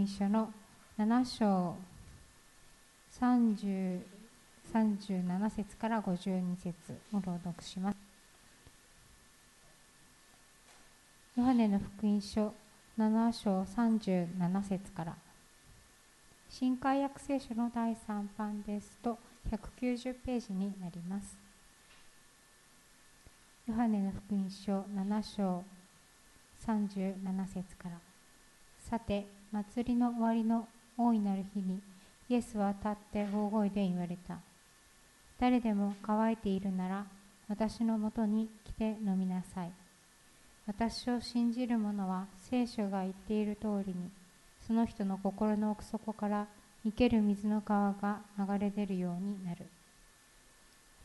伝書の7章37節から52節を朗読します。ヨハネの福音書7章37節から。新海約聖書の第3版ですと190ページになります。ヨハネの福音書7章37節から。さて、祭りの終わりの大いなる日に、イエスは立って大声で言われた。誰でも渇いているなら、私のもとに来て飲みなさい。私を信じる者は、聖書が言っている通りに、その人の心の奥底から生ける水の川が流れ出るようになる。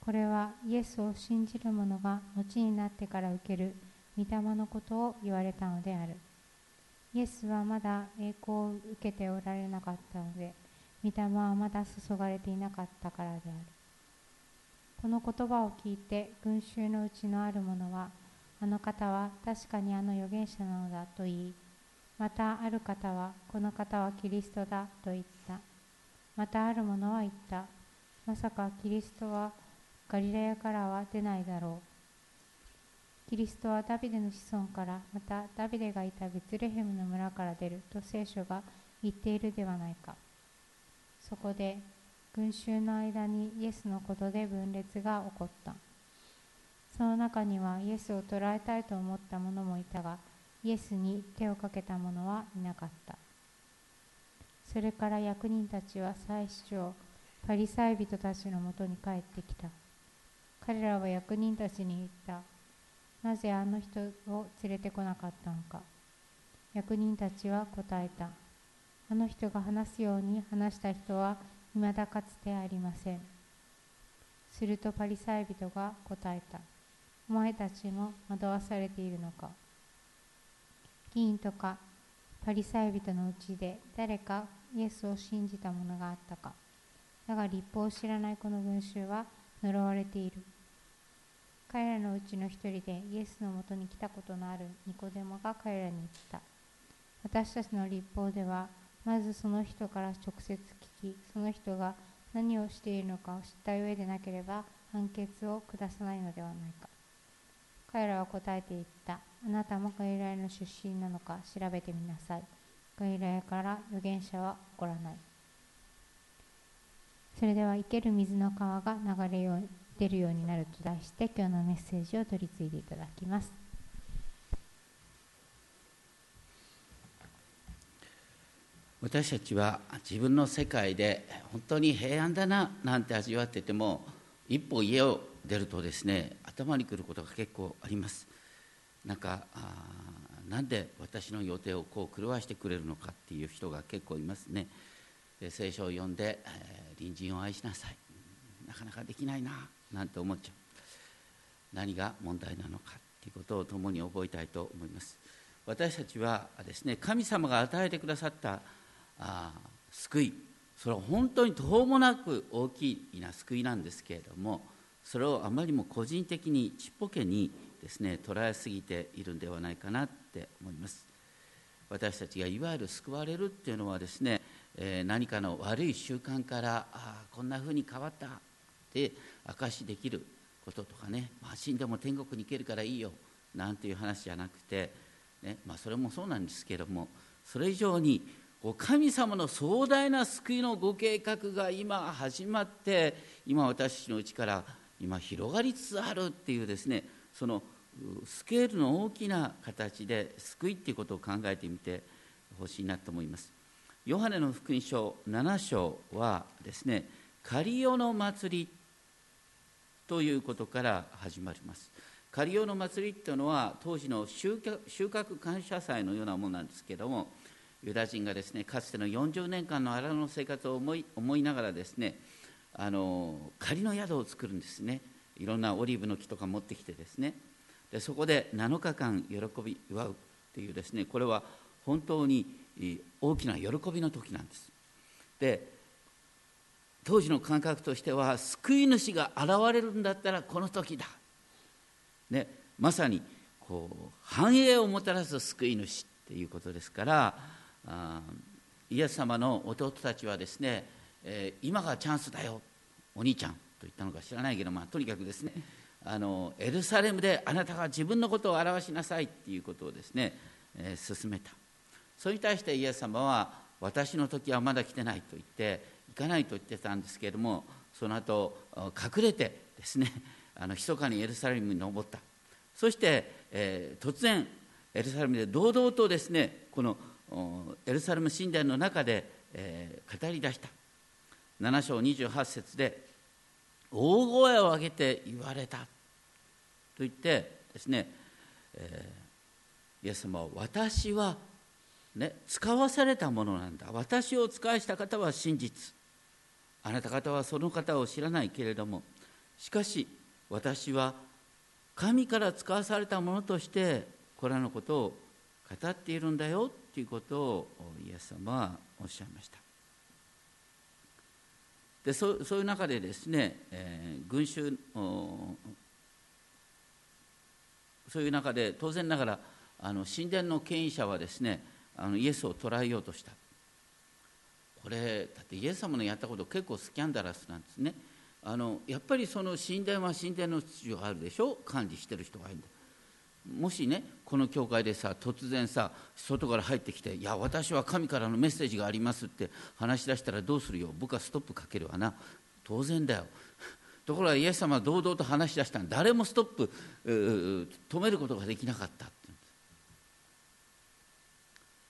これはイエスを信じる者が後になってから受ける御霊のことを言われたのである。イエスはまだ栄光を受けておられなかったので、御霊はまだ注がれていなかったからである。この言葉を聞いて群衆のうちのある者は、あの方は確かにあの預言者なのだと言い、またある方は、この方はキリストだと言った。またある者は言った。まさかキリストはガリラヤからは出ないだろう。キリストはダビデの子孫から、またダビデがいたベツレヘムの村から出ると聖書が言っているではないか。そこで群衆の間にイエスのことで分裂が起こった。その中にはイエスを捕らえたいと思った者もいたが、イエスに手をかけた者はいなかった。それから役人たちは祭司長、パリサイ人たちのもとに帰ってきた。彼らは役人たちに言った。なぜあの人を連れてこなかったのか。役人たちは答えた。あの人が話すように話した人は未だかつてありません。するとパリサイ人が答えた。お前たちも惑わされているのか。議員とかパリサイ人のうちで誰かイエスを信じたものがあったか。だが立法を知らないこの群衆は呪われている。彼らのうちの一人でイエスのもとに来たことのあるニコデモが彼らに言った。私たちの立法では、まずその人から直接聞き、その人が何をしているのかを知った上でなければ判決を下さないのではないか。彼らは答えて言った。あなたもガリラヤの出身なのか調べてみなさい。ガリラヤから預言者は起こらない。それでは生ける水の川が出るようになると題して、今日のメッセージを取り次いでいただきます。私たちは自分の世界で本当に平安だななんて味わってても、一歩家を出るとですね、頭にくることが結構あります。なんで私の予定をこう狂わしてくれるのかっていう人が結構いますね。聖書を読んで、隣人を愛しなさい、なかなかできないななんて思っちゃう。何が問題なのかっていうことを共に覚えたいと思います。私たちはですね、神様が与えてくださった救い、それは本当に途方もなく大きいな救いなんですけれども、それをあまりにも個人的にちっぽけにですね、捉えすぎているんではないかなって思います。私たちがいわゆる救われるっていうのはですね、何かの悪い習慣からこんなふうに変わったって証しできることとかね、死んでも天国に行けるからいいよなんていう話じゃなくて、ね、それもそうなんですけれども、それ以上に神様の壮大な救いのご計画が今始まって、今私たちのうちから今広がりつつあるっていうですね、そのスケールの大きな形で救いっていうことを考えてみてほしいなと思います。ヨハネの福音書7章はですね、カリオの祭りということから始まります。カリオの祭りというのは当時の収穫感謝祭のようなものなんですけれども、ユダ人がですね、かつての40年間の荒野の生活を思いながらですね、仮の宿を作るんですね。いろんなオリーブの木とか持ってきてですね、でそこで7日間喜び祝うというですね、これは本当に大きな喜びの時なんです。で当時の感覚としては、救い主が現れるんだったらこの時だ、ね、まさに繁栄をもたらす救い主っていうことですから、イエス様の弟たちはですね、今がチャンスだよお兄ちゃんと言ったのか知らないけど、とにかくですね、エルサレムであなたが自分のことを表しなさいっていうことをですね、勧めた。それに対してイエス様は私の時はまだ来てないと言って行かないと言ってたんですけれども、その後隠れてですね、密かにエルサレムに登った。そして、突然エルサレムで堂々とですね、このエルサレム神殿の中で、語り出した。7章28節で大声を上げて言われたと言ってですね、イエス様は私は、使わされたものなんだ、私を使いした方は真実、あなた方はその方を知らないけれども、しかし私は神から使わされたものとしてこれらのことを語っているんだよということをイエス様はおっしゃいました。で、そういう中でですね、群衆、そういう中で当然ながら神殿の権威者はですね、イエスを捕らえようとした。これだってイエス様のやったこと結構スキャンダラスなんですね。やっぱりその神殿は神殿の秩序があるでしょ、管理してる人がいるんだ。もしね、この教会でさ、突然さ、外から入ってきて、いや私は神からのメッセージがありますって話し出したらどうするよ、僕はストップかけるわな、当然だよ。ところがイエス様は堂々と話し出したんで、誰もストップ止めることができなかったって言うん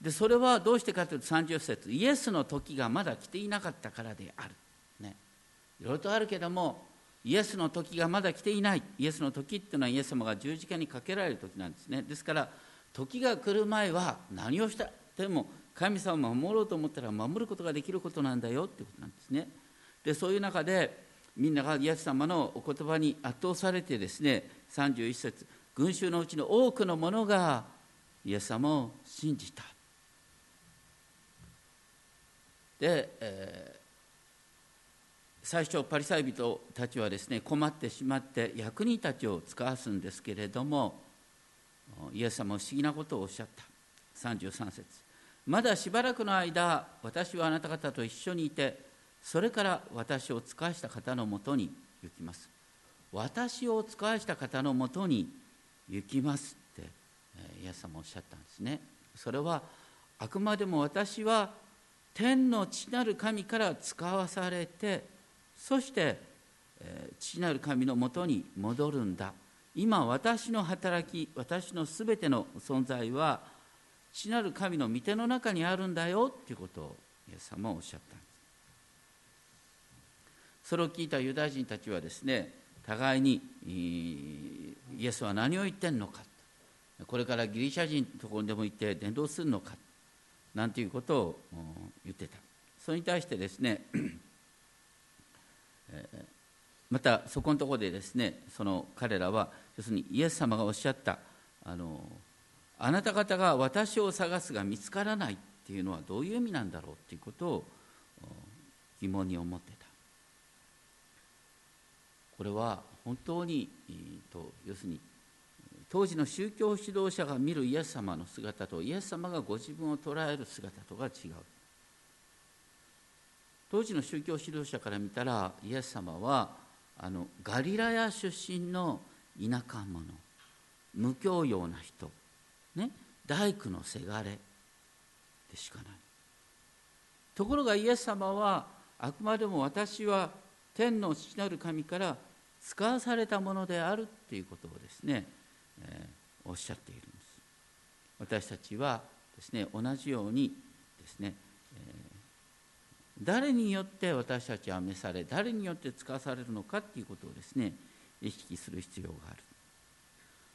です。でそれはどうしてかというと、30節、イエスの時がまだ来ていなかったからである、いろいろとあるけども、イエスの時がまだ来ていない。イエスの時っていうのはイエス様が十字架にかけられる時なんですね。ですから時が来る前は何をしたでも神様を守ろうと思ったら守ることができることなんだよってことなんですね。でそういう中でみんながイエス様のお言葉に圧倒されてですね、31節、群衆のうちの多くの者がイエス様を信じた。で、最初パリサイ人たちはですね、困ってしまって役人たちを使わすんですけれども、イエス様は不思議なことをおっしゃった。33節、まだしばらくの間私はあなた方と一緒にいて、それから私を使わした方のもとに行きます。私を使わした方のもとに行きますってイエス様おっしゃったんですね。それはあくまでも私は天の父なる神から使わされて、そして父なる神のもとに戻るんだ。今私の働き、私のすべての存在は父なる神の御手の中にあるんだよということをイエス様はおっしゃったんです。それを聞いたユダヤ人たちはですね、互いにイエスは何を言ってんのか、これからギリシャ人のところでも行って伝道するのかなんていうことを言ってた。それに対してですねまたそこのところでですね、その彼らは要するにイエス様がおっしゃったあなた方が私を探すが見つからないっていうのはどういう意味なんだろうっていうことを疑問に思ってた。これは本当に要するに当時の宗教指導者が見るイエス様の姿とイエス様がご自分を捉える姿とが違う。当時の宗教指導者から見たらイエス様はガリラヤ出身の田舎者、無教養な人、大工のせがれでしかない。ところがイエス様はあくまでも私は天の父なる神から使わされたものであるということをですね、おっしゃっているんです。私たちはですね、同じようにですね、誰によって私たちは召され、誰によって使わされるのかということをですね、意識する必要がある。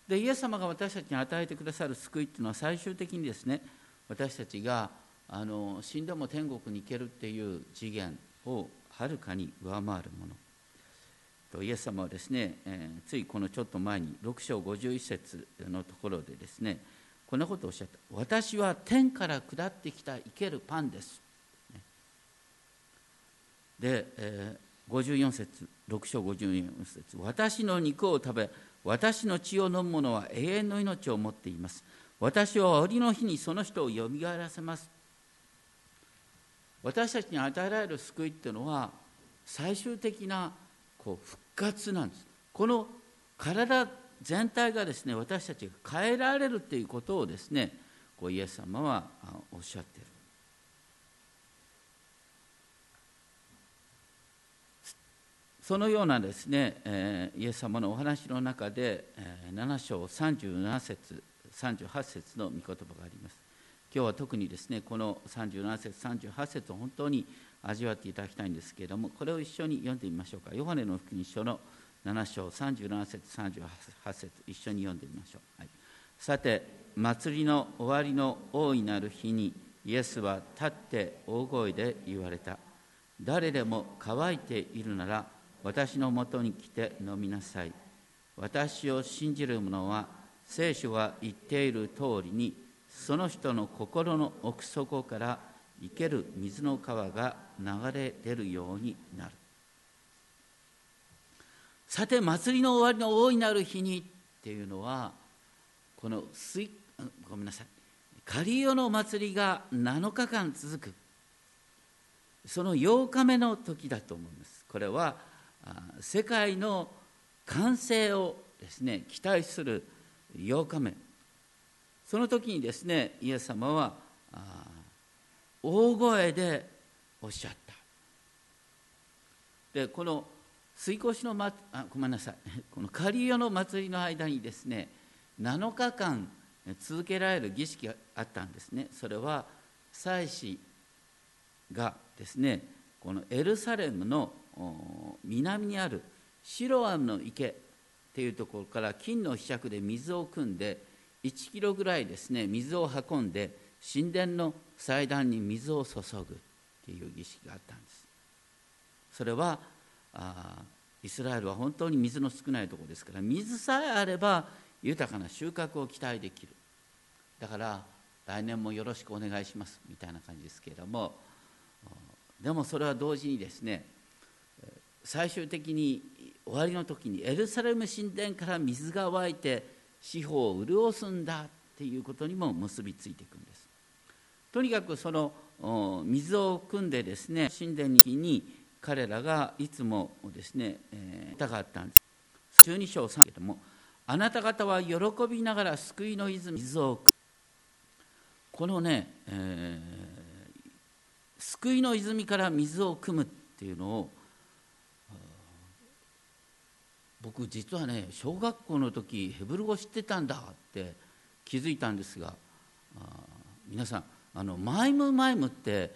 でイエス様が私たちに与えてくださる救いというのは、最終的にですね、私たちが死んでも天国に行けるという次元をはるかに上回るものと。イエス様はですね、ついこのちょっと前に6章51節のところでですね、こんなことをおっしゃった。私は天から下ってきた生けるパンです。で54節、6章54節、私の肉を食べ、私の血を飲む者は永遠の命を持っています。私は折の日にその人をよみがえらせます。私たちに与えられる救いっていうのは最終的な復活なんです。この体全体がですね、私たちが変えられるということをですね、イエス様はおっしゃっている。そのようなですね、イエス様のお話の中で7章37節38節の御言葉があります。今日は特にですね、この37節38節を本当に味わっていただきたいんですけれども、これを一緒に読んでみましょうか。ヨハネの福音書の7章37節38節、一緒に読んでみましょう。はい、さて、祭りの終わりの大いなる日に、イエスは立って大声で言われた。誰でも乾いているなら、私のもとに来て飲みなさい。私を信じる者は、聖書が言っている通りに、その人の心の奥底から生ける水の川が流れ出るようになる。さて、祭りの終わりの大いなる日にっていうのは、このカリオの祭りが7日間続く、その8日目の時だと思います。これは世界の完成をですね、期待する8日目、その時にですね、イエス様は大声でおっしゃった。で、この水越しの、このカリオの祭りの間にですね、7日間続けられる儀式があったんですね。それは祭司がですね、このエルサレムの南にあるシロアムの池っていうところから金の柄杓で水を汲んで1キロぐらいですね、水を運んで神殿の祭壇に水を注ぐっていう儀式があったんです。それはイスラエルは本当に水の少ないところですから、水さえあれば豊かな収穫を期待できる。だから来年もよろしくお願いしますみたいな感じですけれども、でもそれは同時にですね、最終的に終わりの時にエルサレム神殿から水が湧いて四方を潤すんだっていうことにも結びついていくんです。とにかくその水を汲んでですね、神殿に彼らがいつもですね、疑ったんです。12章3けども、あなた方は喜びながら救いの泉水を汲む。このね、救いの泉から水を汲むっていうのを、僕実はね、小学校の時ヘブル語知ってたんだって気づいたんですが、皆さんマイムマイムって、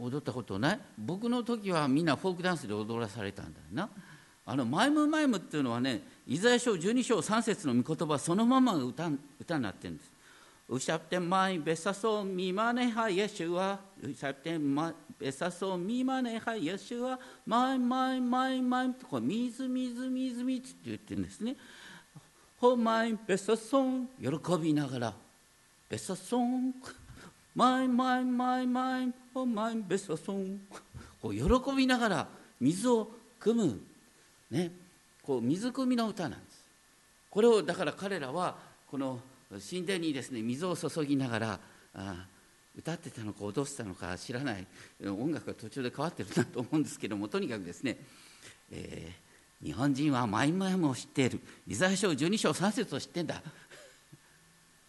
踊ったことない？僕の時はみんなフォークダンスで踊らされたんだよな。マイムマイムっていうのはね、イザヤ書12章3節の御言葉そのまま 歌になってるんです。ウシャプテンマイベサソミマネハイエシュワ、ウシャプテンマイベサソミマネハイエシュワ、マイマイマイマイってこう水水水水って言ってるんですね。ホマイベサソン、喜びながらベサソン、マイマイマイマイホマイベサソン、こう喜びながら水を汲むね、こう水汲みの歌なんです。これをだから彼らはこの神殿にですね、水を注ぎながら歌ってたのか踊ってたのか知らない、音楽が途中で変わってるなと思うんですけども、とにかくですね、日本人はマイマイムを知っている、イザヤ書12章3節を知ってんだ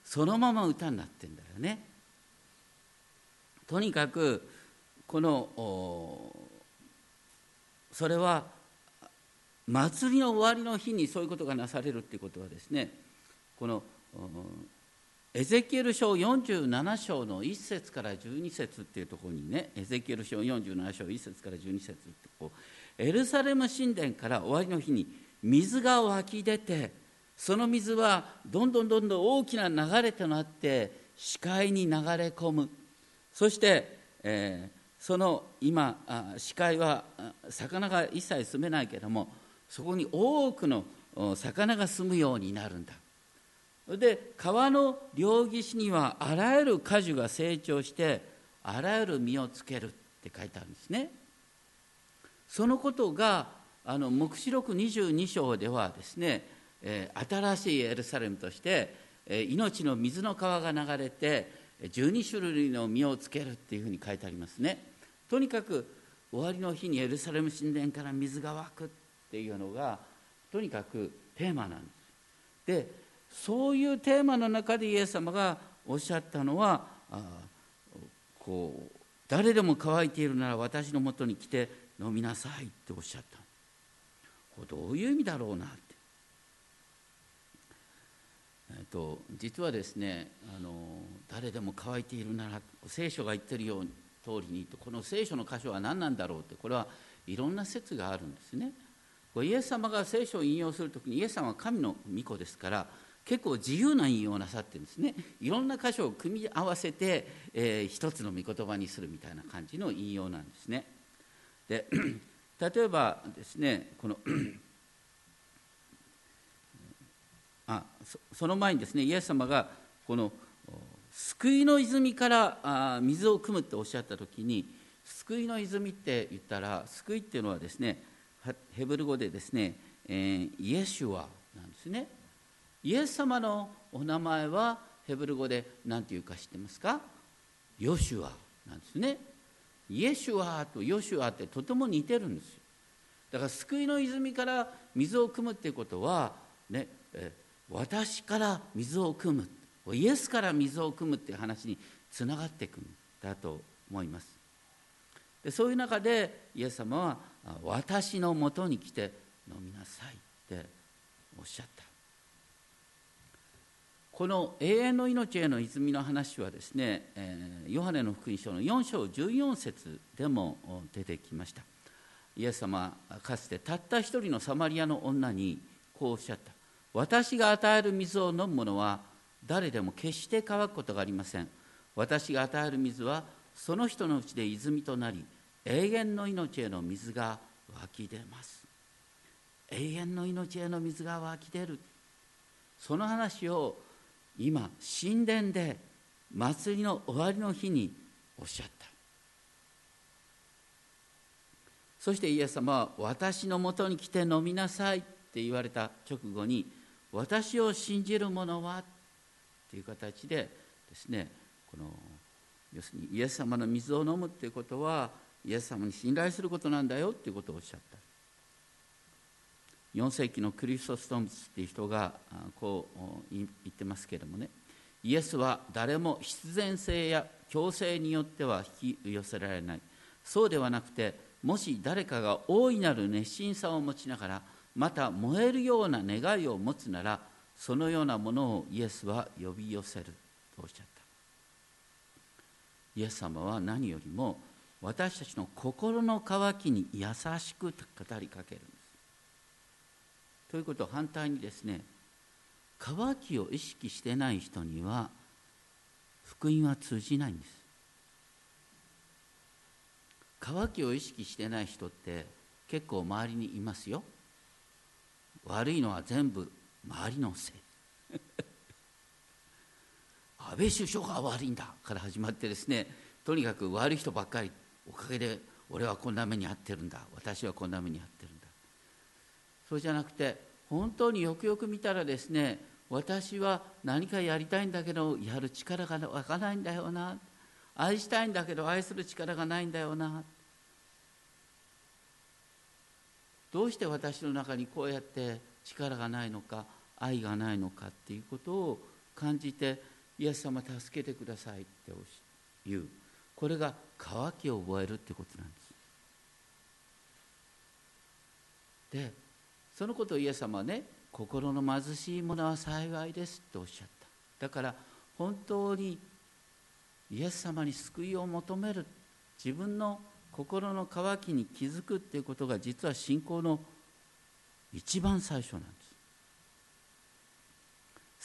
そのまま歌になってんだよね。とにかくこのそれは祭りの終わりの日にそういうことがなされるっていうことはですね、このエゼキエル書47章の1節から12節っていうところにね、エゼキエル書47章1節から12節ってこう、エルサレム神殿から終わりの日に水が湧き出て、その水はどんどんどんどん大きな流れとなって視界に流れ込む。そして、その今視界は魚が一切住めないけれども、そこに多くの魚が住むようになるんだ。で、川の両岸にはあらゆる果樹が成長してあらゆる実をつけるって書いてあるんですね。そのことが黙示録22章ではですね、新しいエルサレムとして命の水の川が流れて、12種類の実をつけるっていうふうに書いてありますね。とにかく終わりの日にエルサレム神殿から水が湧くっていうのがとにかくテーマなんです。で、そういうテーマの中でイエス様がおっしゃったのは、誰でも乾いているなら私のもとに来て飲みなさいっておっしゃった。どういう意味だろうなって、実はですね、誰でも乾いているなら聖書が言ってるように通りにと、この聖書の箇所は何なんだろうって、これはいろんな説があるんですね。イエス様が聖書を引用するときに、イエス様は神の御子ですから結構自由な引用をなさってるんですね。いろんな箇所を組み合わせて、一つの御言葉にするみたいな感じの引用なんですね。で例えばですね、このその前にですね、イエス様がこの救いの泉から水を汲むっておっしゃったときに、救いの泉って言ったら、救いっていうのはですね、ヘブル語でですね、イエシュアなんですね。イエス様のお名前はヘブル語で何ていうか知ってますか？ヨシュアなんですね。イエシュアとヨシュアってとても似てるんですよ。だから救いの泉から水を汲むっていうことは、ね、私から水を汲む、イエスから水を汲むっていう話につながっていくんだと思います。でそういう中でイエス様は私のもとに来て飲みなさいっておっしゃった。この永遠の命への泉の話はですね、ヨハネの福音書の4章14節でも出てきました。イエス様はかつてたった一人のサマリアの女にこうおっしゃった。私が与える水を飲む者は誰でも決して乾くことがありません。私が与える水はその人のうちで泉となり、永遠の命への水が湧き出ます。永遠の命への水が湧き出る、その話を今神殿で祭りの終わりの日におっしゃった。そしてイエス様は私のもとに来て飲みなさいって言われた直後に、私を信じる者はっていう形でですね、この要するにイエス様の水を飲むっていうことはイエス様に信頼することなんだよっていうことをおっしゃった。4世紀のクリストストムスっていう人がこう言ってますけれどもね、イエスは誰も必然性や強制によっては引き寄せられない。そうではなくて、もし誰かが大いなる熱心さを持ちながら、また燃えるような願いを持つなら、そのようなものをイエスは呼び寄せるとおっしゃった。イエス様は何よりも私たちの心の渇きに優しく語りかけるんです。ということは反対にですね、渇きを意識してない人には福音は通じないんです。渇きを意識してない人って結構周りにいますよ。悪いのは全部周りのせい安倍首相が悪いんだから始まってですね、とにかく悪い人ばっかり、おかげで俺はこんな目に遭ってるんだ、私はこんな目に遭ってるんだ。そうじゃなくて、本当によくよく見たらですね、私は何かやりたいんだけどやる力が湧かないんだよな、愛したいんだけど愛する力がないんだよな、どうして私の中にこうやって力がないのか、愛がないのかっていうことを感じて、イエス様助けてくださいって言う。これが渇きを覚えるってことなんです。でそのことをイエス様はね、心の貧しい者は幸いですっておっしゃった。だから本当にイエス様に救いを求める、自分の心の渇きに気づくっていうことが、実は信仰の一番最初なんです。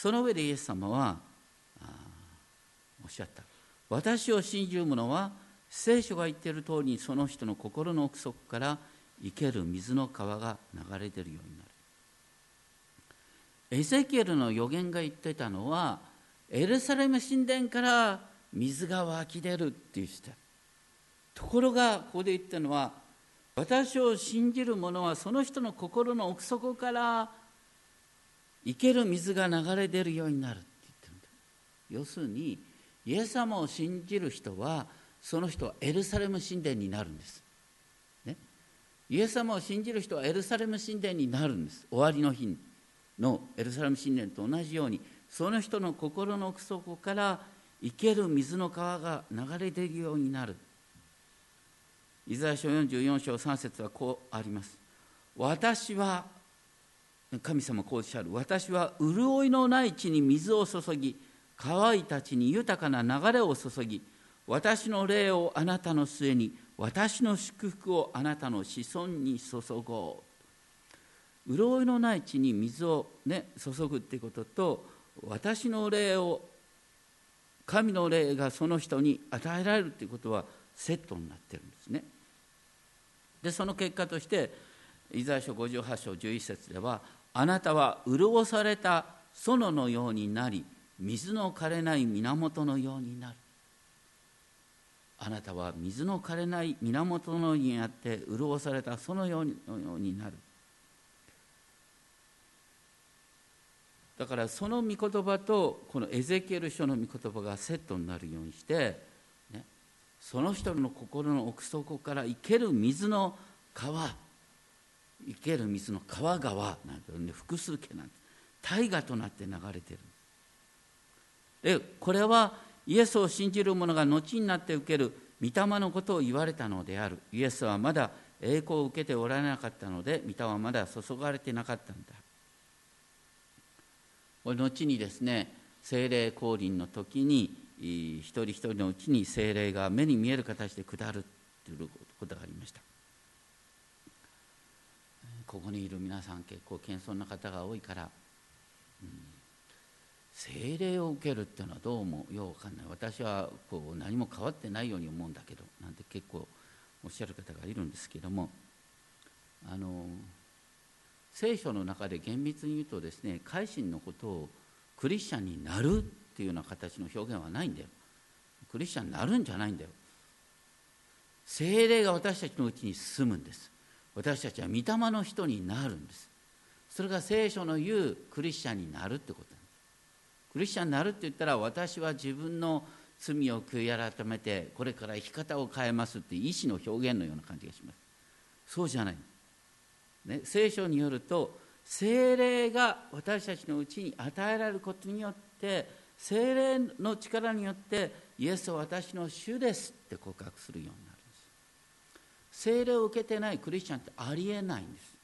その上でイエス様はおっしゃった。私を信じる者は聖書が言っている通りに、その人の心の奥底から生ける水の川が流れているようになる。エゼキエルの預言が言ってたのは、エルサレム神殿から水が湧き出るって言ってた。ところがここで言ったのは、私を信じる者はその人の心の奥底から生ける水が流れ出るようになるって言ってるんだ。要するにイエス様を信じる人は、その人はエルサレム神殿になるんです、ね、イエス様を信じる人はエルサレム神殿になるんです。終わりの日のエルサレム神殿と同じように、その人の心の奥底から生ける水の川が流れ出るようになる。イザヤ書44章3節はこうあります。私は、神様こうおっしゃる、私は潤いのない地に水を注ぎ、乾いた地に豊かな流れを注ぎ、私の霊をあなたの末に、私の祝福をあなたの子孫に注ごう。潤いのない地に水を、注ぐっていうことと、私の霊を、神の霊がその人に与えられるっていうことはセットになってるんですね。で、その結果として、イザヤ書58章11節では、あなたは潤された園のようになり、水の枯れない源のようになる。あなたは水の枯れない源のようにあって、潤されたそのようになる。だからその御言葉とこのエゼキエル書の御言葉がセットになるようにして、ね、その人の心の奥底から生ける水の川、生ける水の川川なんて、ね、複数形なんて、大河となって流れてる。で、これはイエスを信じる者が後になって受ける御霊のことを言われたのである。イエスはまだ栄光を受けておられなかったので、御霊はまだ注がれてなかったんだ。これ後にですね、聖霊降臨の時に一人一人のうちに聖霊が目に見える形で下るということがありました。ここにいる皆さん、結構謙遜な方が多いから、聖霊を受けるっていうのはどうもよう分かんない、私はこう何も変わってないように思うんだけどなんて結構おっしゃる方がいるんですけども、聖書の中で厳密に言うとですね、改心のことをクリスチャンになるっていうような形の表現はないんだよ。クリスチャンになるんじゃないんだよ。聖霊が私たちのうちに住むんです。私たちは御霊の人になるんです。それが聖書の言うクリスチャンになるってこと。クリスチャンになるって言ったら、私は自分の罪を悔い改めてこれから生き方を変えますっていう意思の表現のような感じがします。そうじゃない、ね、聖書によると、聖霊が私たちのうちに与えられることによって、聖霊の力によってイエスは私の主ですって告白するようになるんです。聖霊を受けてないクリスチャンってありえないんです。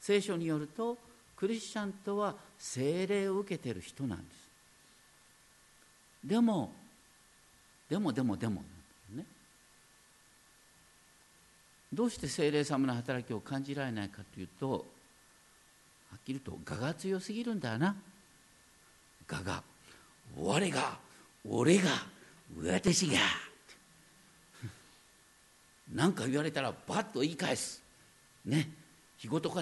聖書によると、クリスチャンとは聖霊を受けている人なんです。でも、ね、どうして聖霊様の働きを感じられないかというと、はっきりと我が強すぎるんだな。我が、我が、俺が、私がなんか言われたらバッと言い返すね。日頃か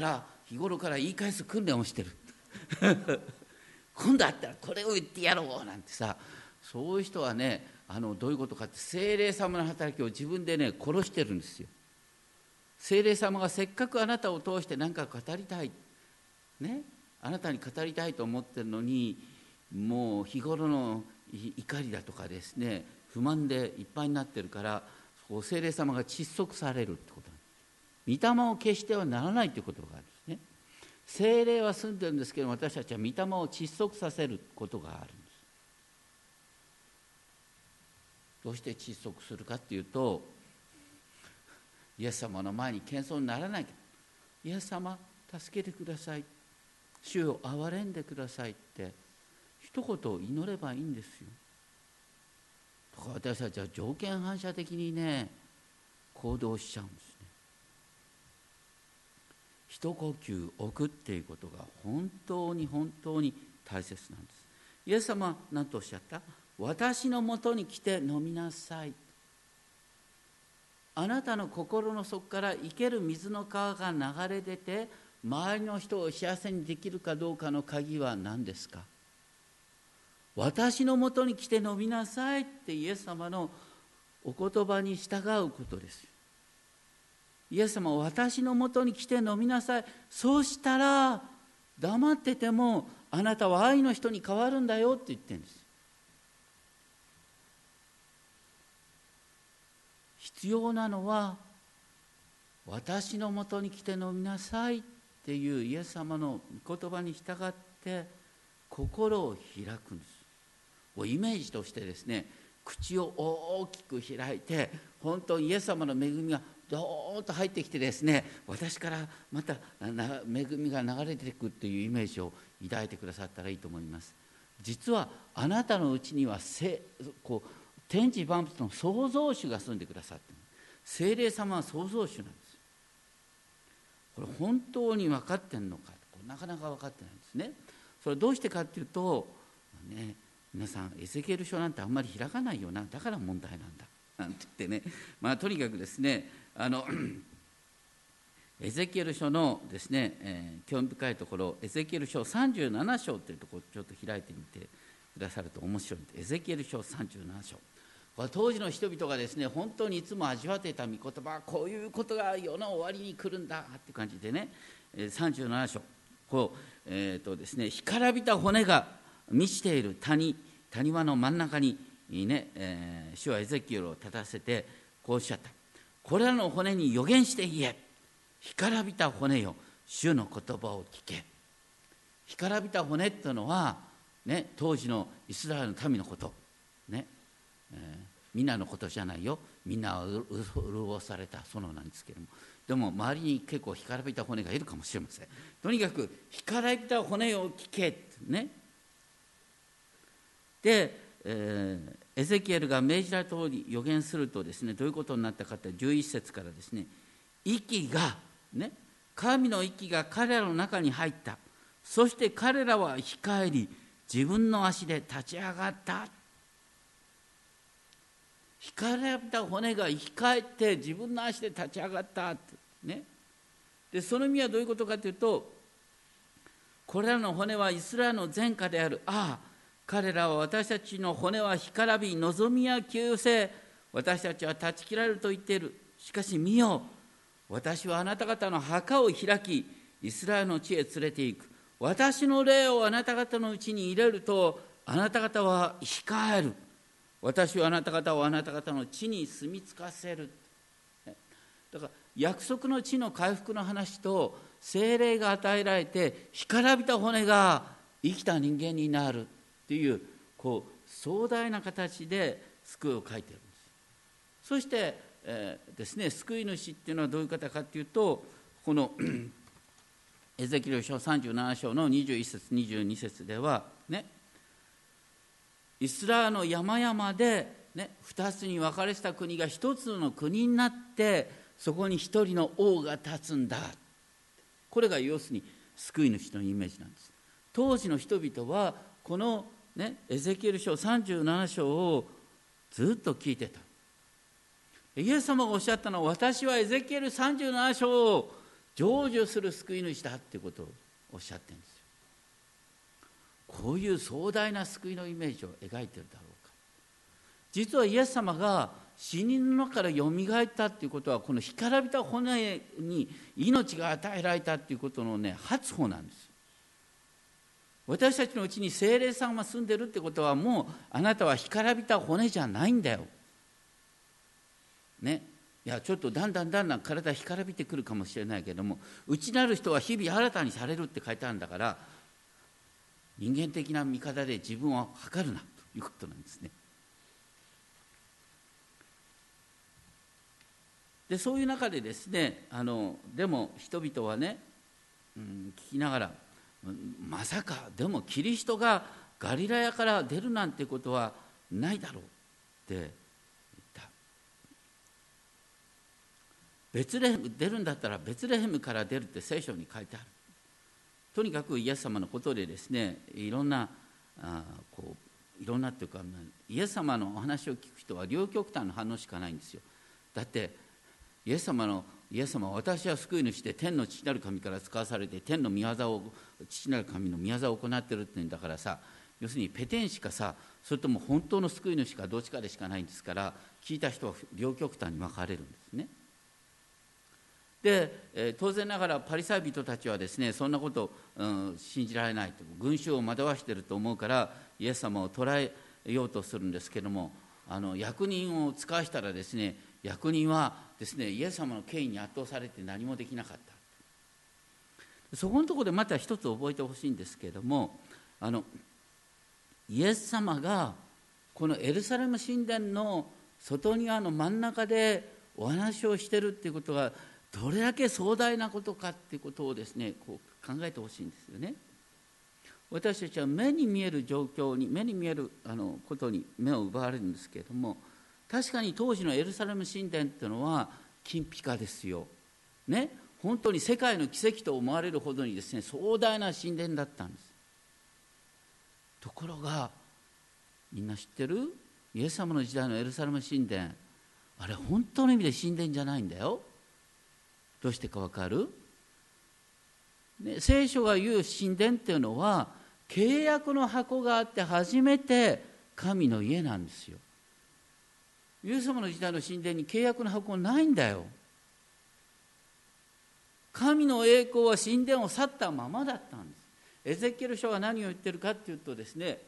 ら言い返す訓練をしてる今度あったらこれを言ってやろうなんてさ、そういう人はね、どういうことかって、聖霊様の働きを自分でね、殺してるんですよ。聖霊様がせっかくあなたを通して何か語りたい、ね、あなたに語りたいと思ってるのに、もう日頃の怒りだとかですね、不満でいっぱいになってるから、聖霊様が窒息されるってこと。御霊を消してはならないということがあるんですね。聖霊は住んでるんですけど、私たちは御霊を窒息させることがあるんです。どうして窒息するかというと、イエス様の前に謙遜にならない。イエス様、助けてください、主を憐れんでくださいって一言祈ればいいんですよ。だから私たちは条件反射的にね、行動しちゃうんです。一呼吸置くっていうことが本当に本当に大切なんです。イエス様は何とおっしゃった？私のもとに来て飲みなさい。あなたの心の底から生ける水の川が流れ出て、周りの人を幸せにできるかどうかの鍵は何ですか？私のもとに来て飲みなさいってイエス様のお言葉に従うことですよ。イエス様は私のもとに来て飲みなさい。そうしたら黙っててもあなたは愛の人に変わるんだよって言ってるんです。必要なのは、私のもとに来て飲みなさいっていうイエス様の御言葉に従って心を開くんです。イメージとしてですね、口を大きく開いて、本当にイエス様の恵みがどーっと入ってきてですね、私からまた恵みが流れていくというイメージを抱いてくださったらいいと思います。実はあなたのうちには天地万物の創造主が住んでくださっている。聖霊様は創造主なんです。これ本当に分かってんのか、なかなか分かってないんですね。それどうしてかっていうと、ね、皆さんエゼキエル書なんてあんまり開かないよな、だから問題なんだなんて言ってね、とにかくですね、エゼキエル書のですね、興味深いところ、エゼキエル書37章というところをちょっと開いてみてくださると面白いんで、エゼキエル書37章、これ当時の人々がですね、本当にいつも味わっていた御言葉、こういうことが世の終わりに来るんだって感じでね、37章、こうですね、干からびた骨が満ちている谷間の真ん中にね、主はエゼキエルを立たせてこうおっしゃった。これらの骨に予言して言え、干からびた骨よ、主の言葉を聞け。干からびた骨というのは、ね、当時のイスラエルの民のこと、ね、みんなのことじゃないよ、みんなは潤された園なんですけれども、でも周りに結構干からびた骨がいるかもしれません。とにかく干からびた骨を聞けってね。で、エゼキエルが命じられた通り予言するとですね、どういうことになったかって11節からですね、息がね、神の息が彼らの中に入った、そして彼らは生き返り自分の足で立ち上がった。干からびた骨が生き返って自分の足で立ち上がったって、ね、でその意味はどういうことかというと、これらの骨はイスラエルの前科である。ああ、彼らは私たちの骨は干からび、望みや救世、私たちは断ち切られると言っている。しかし見よ、私はあなた方の墓を開き、イスラエルの地へ連れて行く。私の霊をあなた方のうちに入れると、あなた方は生き返る。私はあなた方をあなた方の地に住み着かせる。だから約束の地の回復の話と、聖霊が与えられて干からびた骨が生きた人間になるという、こう壮大な形で救いを書いているんです。そして、ですね、救い主っていうのはどういう方かっていうと、このエゼキエル書37章の21節22節ではね、イスラエルの山々で、ね、2つに分かれした国が1つの国になって、そこに1人の王が立つんだ。これが要するに救い主のイメージなんです。当時の人々はこの、ね、エゼキエル書37章をずっと聞いてた。イエス様がおっしゃったのは、私はエゼキエル37章を成就する救い主だということをおっしゃってるんですよ。こういう壮大な救いのイメージを描いてるだろうか。実はイエス様が死人の中からよみがえったということは、この干からびた骨に命が与えられたということの、ね、初歩なんです。私たちのうちに聖霊さんが住んでるってことは、もうあなたは干からびた骨じゃないんだよ、ね、いやちょっとだんだん体干からびてくるかもしれないけれども、内なる人は日々新たにされるって書いてあるんだから、人間的な見方で自分を測るなということなんですね。でそういう中でですね、でも人々はね、聞きながら、まさかでもキリストがガリラヤから出るなんてことはないだろうって言った。ベツレヘム出るんだったらベツレヘムから出るって聖書に書いてある。とにかくイエス様のことでですね、いろんなというか、イエス様のお話を聞く人は両極端の反応しかないんですよ。だってイエス様は私は救い主で、天の父なる神から使わされて、天の御業を、父なる神の御業を行ってるって言うんだからさ、要するにペテンしかさ、それとも本当の救い主かどっちかでしかないんですから、聞いた人は両極端に分かれるんですね。で、当然ながらパリサイ人たちはですね、そんなこと、信じられないと、群衆を惑わしていると思うからイエス様を捕らえようとするんですけども、役人を使わしたらですね、役人はですね、イエス様の権威に圧倒されて何もできなかった。そこのところでまた一つ覚えてほしいんですけれども、イエス様がこのエルサレム神殿の外庭の真ん中でお話をしているということがどれだけ壮大なことかということをですね、こう考えてほしいんですよね。私たちは目に見える状況に、目に見えることに目を奪われるんですけれども、確かに当時のエルサレム神殿というのは金ピカですよ、ね、本当に世界の奇跡と思われるほどにですね、壮大な神殿だったんです。ところがみんな知ってる、イエス様の時代のエルサレム神殿、あれ本当の意味で神殿じゃないんだよ。どうしてか分かる？ね、聖書が言う神殿っていうのは契約の箱があって初めて神の家なんですよ。イエス様の時代の神殿に契約の箱ないんだよ。神の栄光は神殿を去ったままだったんです。エゼキエル書は何を言ってるかっていうとですね、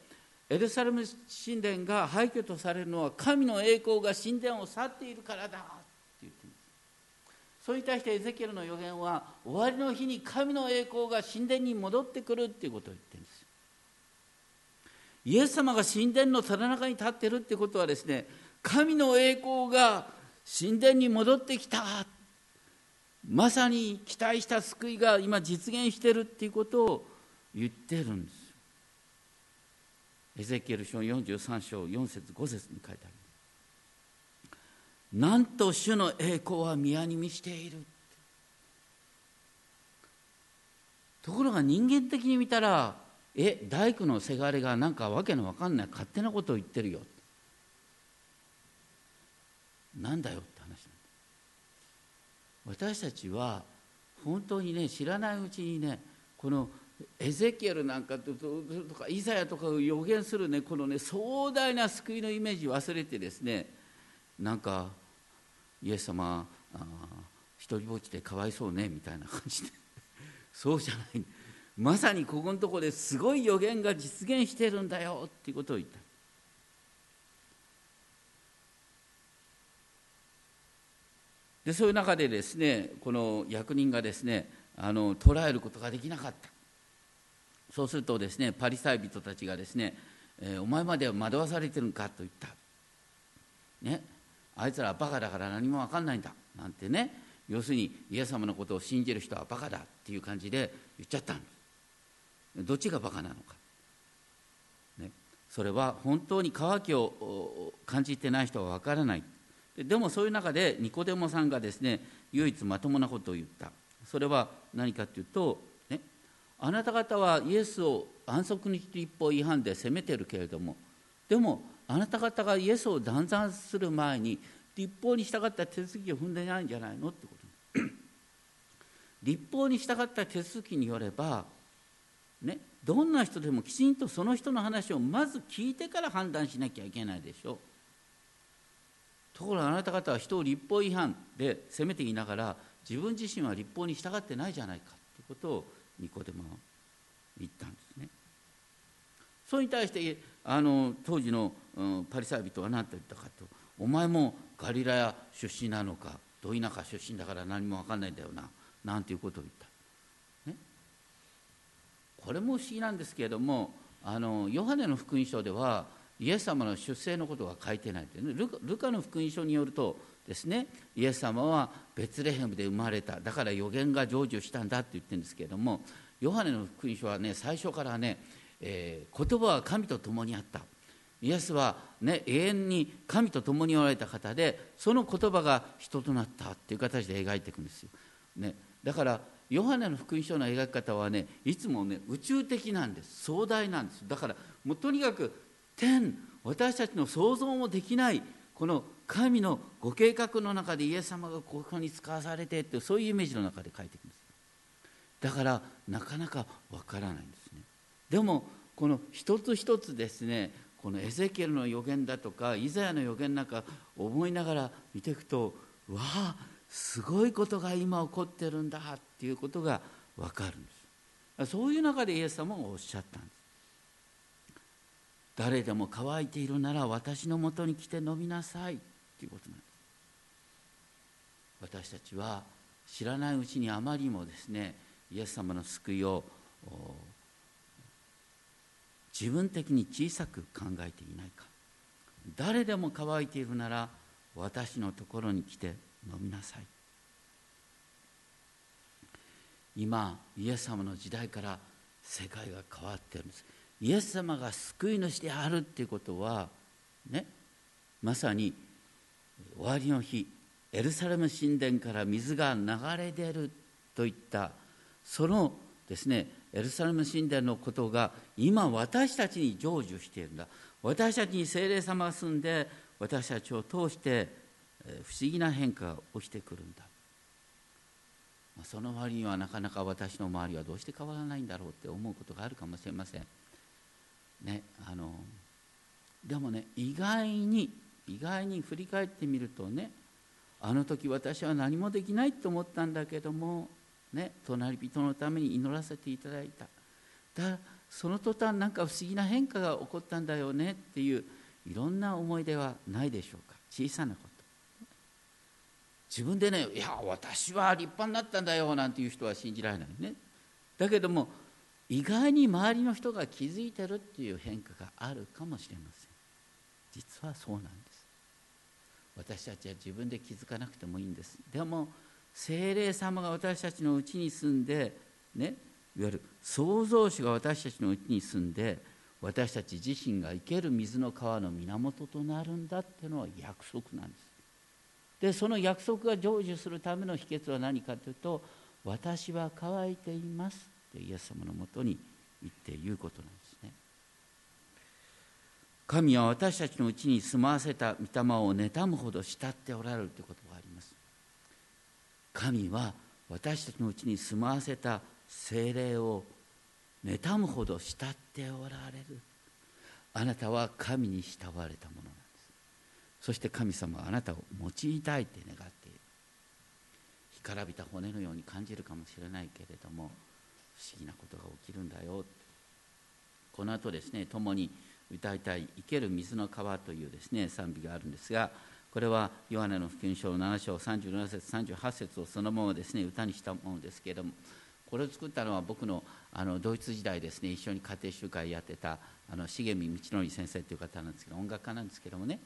エルサレム神殿が廃墟とされるのは神の栄光が神殿を去っているからだって言ってます。それに対してエゼキエルの予言は終わりの日に神の栄光が神殿に戻ってくるっていうことを言ってるんです。イエス様が神殿のただ中に立ってるってことはですね、神の栄光が神殿に戻ってきた、まさに期待した救いが今実現しているっていうことを言ってるんです。エゼキエル書43章4節5節に書いてある。なんと主の栄光は宮に満ちている。ところが人間的に見たら、大工のせがれがなんかわけのわかんない勝手なことを言ってるよ、なんだよって話なんだ。私たちは本当にね、知らないうちにね、このエゼキエルなんかとかイザヤとかを予言するね、このね、壮大な救いのイメージを忘れてですね、なんかイエス様一人ぼっちでかわいそうねみたいな感じでそうじゃない、まさにここのところですごい予言が実現してるんだよっていうことを言った。でそういう中でですね、この役人がですね、捉えることができなかった。そうするとですね、パリサイ人たちがですね、お前までは惑わされてるんかと言った、ね、あいつらはバカだから何も分かんないんだなんてね、要するにイエス様のことを信じる人はバカだっていう感じで言っちゃったんです。どっちがバカなのか、ね、それは本当に渇きを感じてない人は分からない。でもそういう中でニコデモさんがですね、唯一まともなことを言った。それは何かというと、ね、あなた方はイエスを安息日立法違反で責めてるけれども、でもあなた方がイエスを断罪する前に立法に従った手続きを踏んでないんじゃないのってこと立法に従った手続きによれば、ね、どんな人でもきちんとその人の話をまず聞いてから判断しなきゃいけないでしょう。ところがあなた方は人を立法違反で責めていながら、自分自身は立法に従ってないじゃないかということをニコデモは言ったんですね。それに対して当時のパリサイ人は何と言ったかと、お前もガリラヤ出身なのか、ど田舎出身だから何も分かんないんだよな、なんていうことを言った、ね、これも不思議なんですけれども、ヨハネの福音書ではイエス様の出生のことが書いてないって、ね、ルカの福音書によるとですね、イエス様はベツレヘムで生まれた、だから予言が成就したんだって言ってるんですけれども、ヨハネの福音書はね、最初からね、言葉は神と共にあった、イエスは、ね、永遠に神と共におられた方で、その言葉が人となったっていう形で描いていくんですよ、ね、だからヨハネの福音書の描き方はね、いつもね、宇宙的なんです、壮大なんです。だからもうとにかく私たちの想像もできないこの神のご計画の中でイエス様がここに使わされてって、そういうイメージの中で書いていくんです。だからなかなかわからないんですね。でもこの一つ一つですね、このエゼキエルの予言だとかイザヤの予言なんか思いながら見ていくと、わあすごいことが今起こってるんだっていうことがわかるんです。そういう中でイエス様がおっしゃったんです。誰でも乾いているなら私のもとに来て飲みなさいということなんです。私たちは知らないうちにあまりにもですね、イエス様の救いを自分的に小さく考えていないか。誰でも乾いているなら私のところに来て飲みなさい。今イエス様の時代から世界が変わっているんです。イエス様が救い主であるっていうことはね、まさに終わりの日エルサレム神殿から水が流れ出るといったそのですね、エルサレム神殿のことが今私たちに成就しているんだ。私たちに聖霊様が住んで私たちを通して不思議な変化が起きてくるんだ。その割にはなかなか私の周りはどうして変わらないんだろうって思うことがあるかもしれません、ね、でもね、意外に振り返ってみるとね、あの時私は何もできないと思ったんだけども、ね、隣人のために祈らせていただいた。だその途端なんか不思議な変化が起こったんだよねっていういろんな思い出はないでしょうか。小さなこと、自分でね、いや私は立派になったんだよなんていう人は信じられないね。だけども意外に周りの人が気づいてるっていう変化があるかもしれません。実はそうなんです。私たちは自分で気づかなくてもいいんです。でも聖霊様が私たちのうちに住んで、ね、いわゆる創造主が私たちのうちに住んで私たち自身が生ける水の川の源となるんだっていうのは約束なんです。でその約束が成就するための秘訣は何かというと、私は乾いていますってイエス様のもとに言って言うことなんですね。神は私たちのうちに住まわせた御霊を妬むほど慕っておられるということがあります。神は私たちのうちに住まわせた聖霊を妬むほど慕っておられる。あなたは神に慕われたものなんです。そして神様はあなたを用いたいって願っている。干からびた骨のように感じるかもしれないけれども、不思議なことが起きるんだよ。この後ですね、共に歌いたい生ける水の川というですね、賛美があるんですが、これはヨハネの福音書7章37節38節をそのままですね、歌にしたものですけれども、これを作ったのは僕のドイツ時代ですね、一緒に家庭集会やってた重見道則先生という方なんですけど、音楽家なんですけどもね、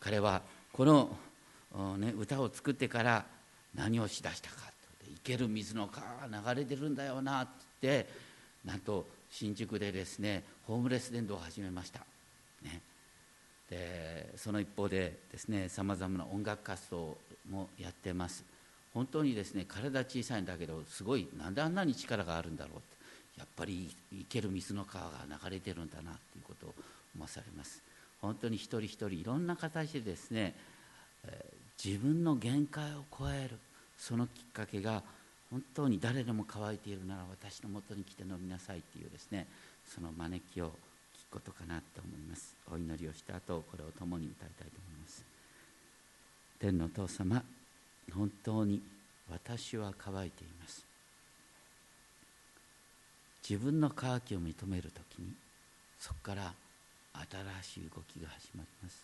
彼はこの、ね、歌を作ってから何をしだしたかと、生ける水の川が流れてるんだよなって言って、なんと新宿でですねホームレス伝道を始めました、ね、でその一方でですねさまざまな音楽活動もやってます。本当にですね体小さいんだけどすごい、なんであんなに力があるんだろうって、やっぱり生ける水の川が流れてるんだなということを思わされます。本当に一人一人いろんな形でですね、自分の限界を超える、そのきっかけが本当に誰でも乾いているなら私のもとに来て飲みなさいっていうですね、その招きを聞くことかなと思います。お祈りをした後、これを共に歌いたいと思います。天のお父様、本当に私は乾いています。自分の渇きを認めるときに、そこから新しい動きが始まります。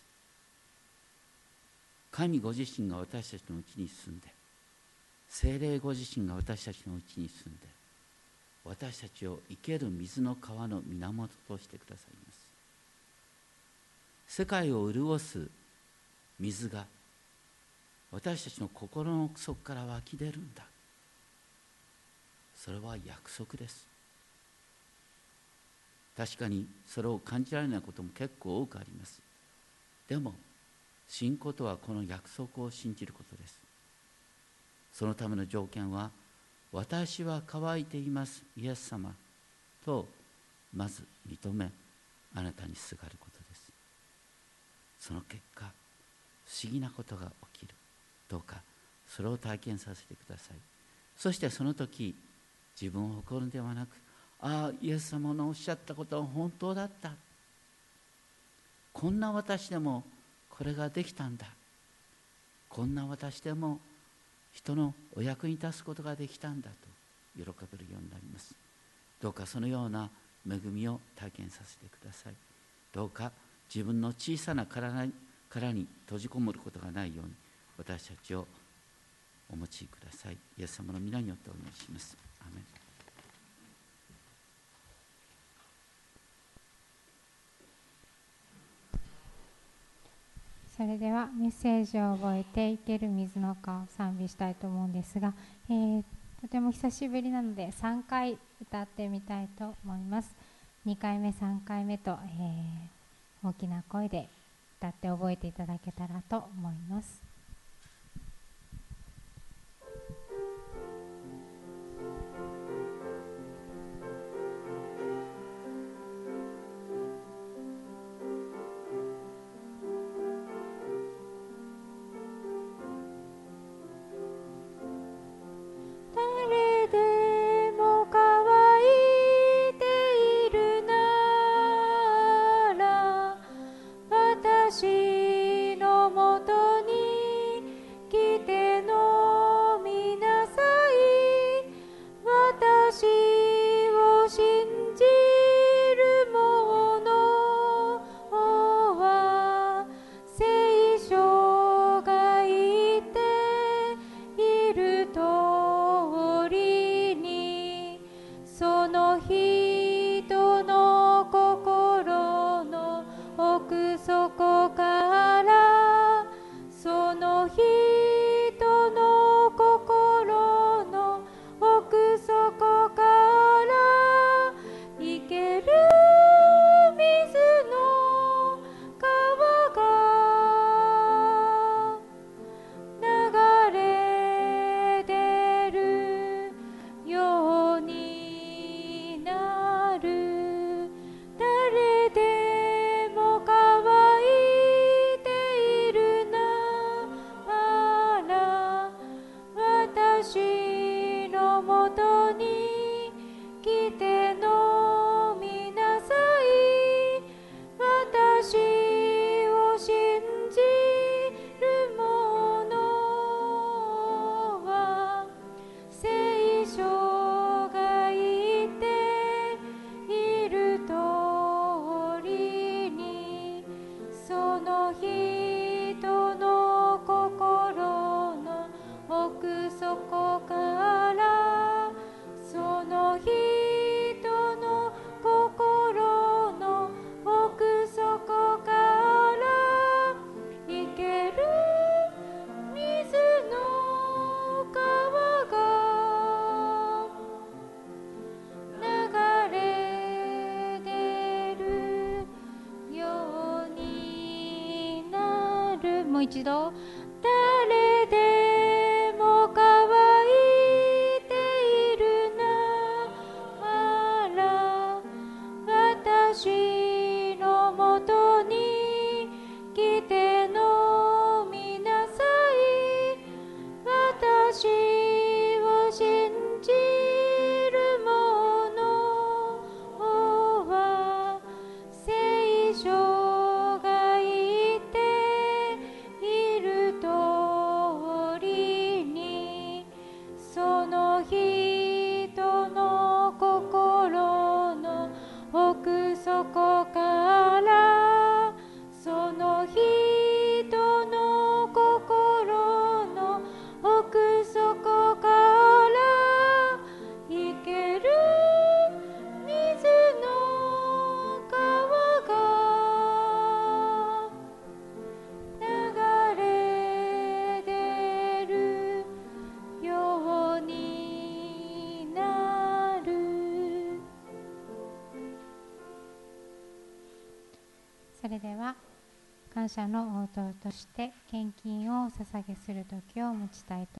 神ご自身が私たちのうちに住んで、聖霊ご自身が私たちのうちに住んで、私たちを生ける水の川の源としてくださいます。世界を潤す水が私たちの心の奥底から湧き出るんだ。それは約束です。確かにそれを感じられないことも結構多くあります。でも信仰とはこの約束を信じることです。そのための条件は、私は乾いていますイエス様とまず認め、あなたにすがることです。その結果、不思議なことが起きる。どうかそれを体験させてください。そしてその時、自分を誇るのではなく、ああイエス様のおっしゃったことは本当だった、こんな私でもこれができたんだ、こんな私でも人のお役に立つことができたんだと喜べるようになります。どうかそのような恵みを体験させてください。どうか自分の小さな殻に閉じこもることがないように、私たちをお持ちください。イエス様の皆によってお願いします。アーメン。それではメッセージを覚えて生ける水の丘を賛美したいと思うんですが、とても久しぶりなので3回歌ってみたいと思います。2回目3回目と、大きな声で歌って覚えていただけたらと思います。一度感謝の応答として献金を捧げする時を持ちたいと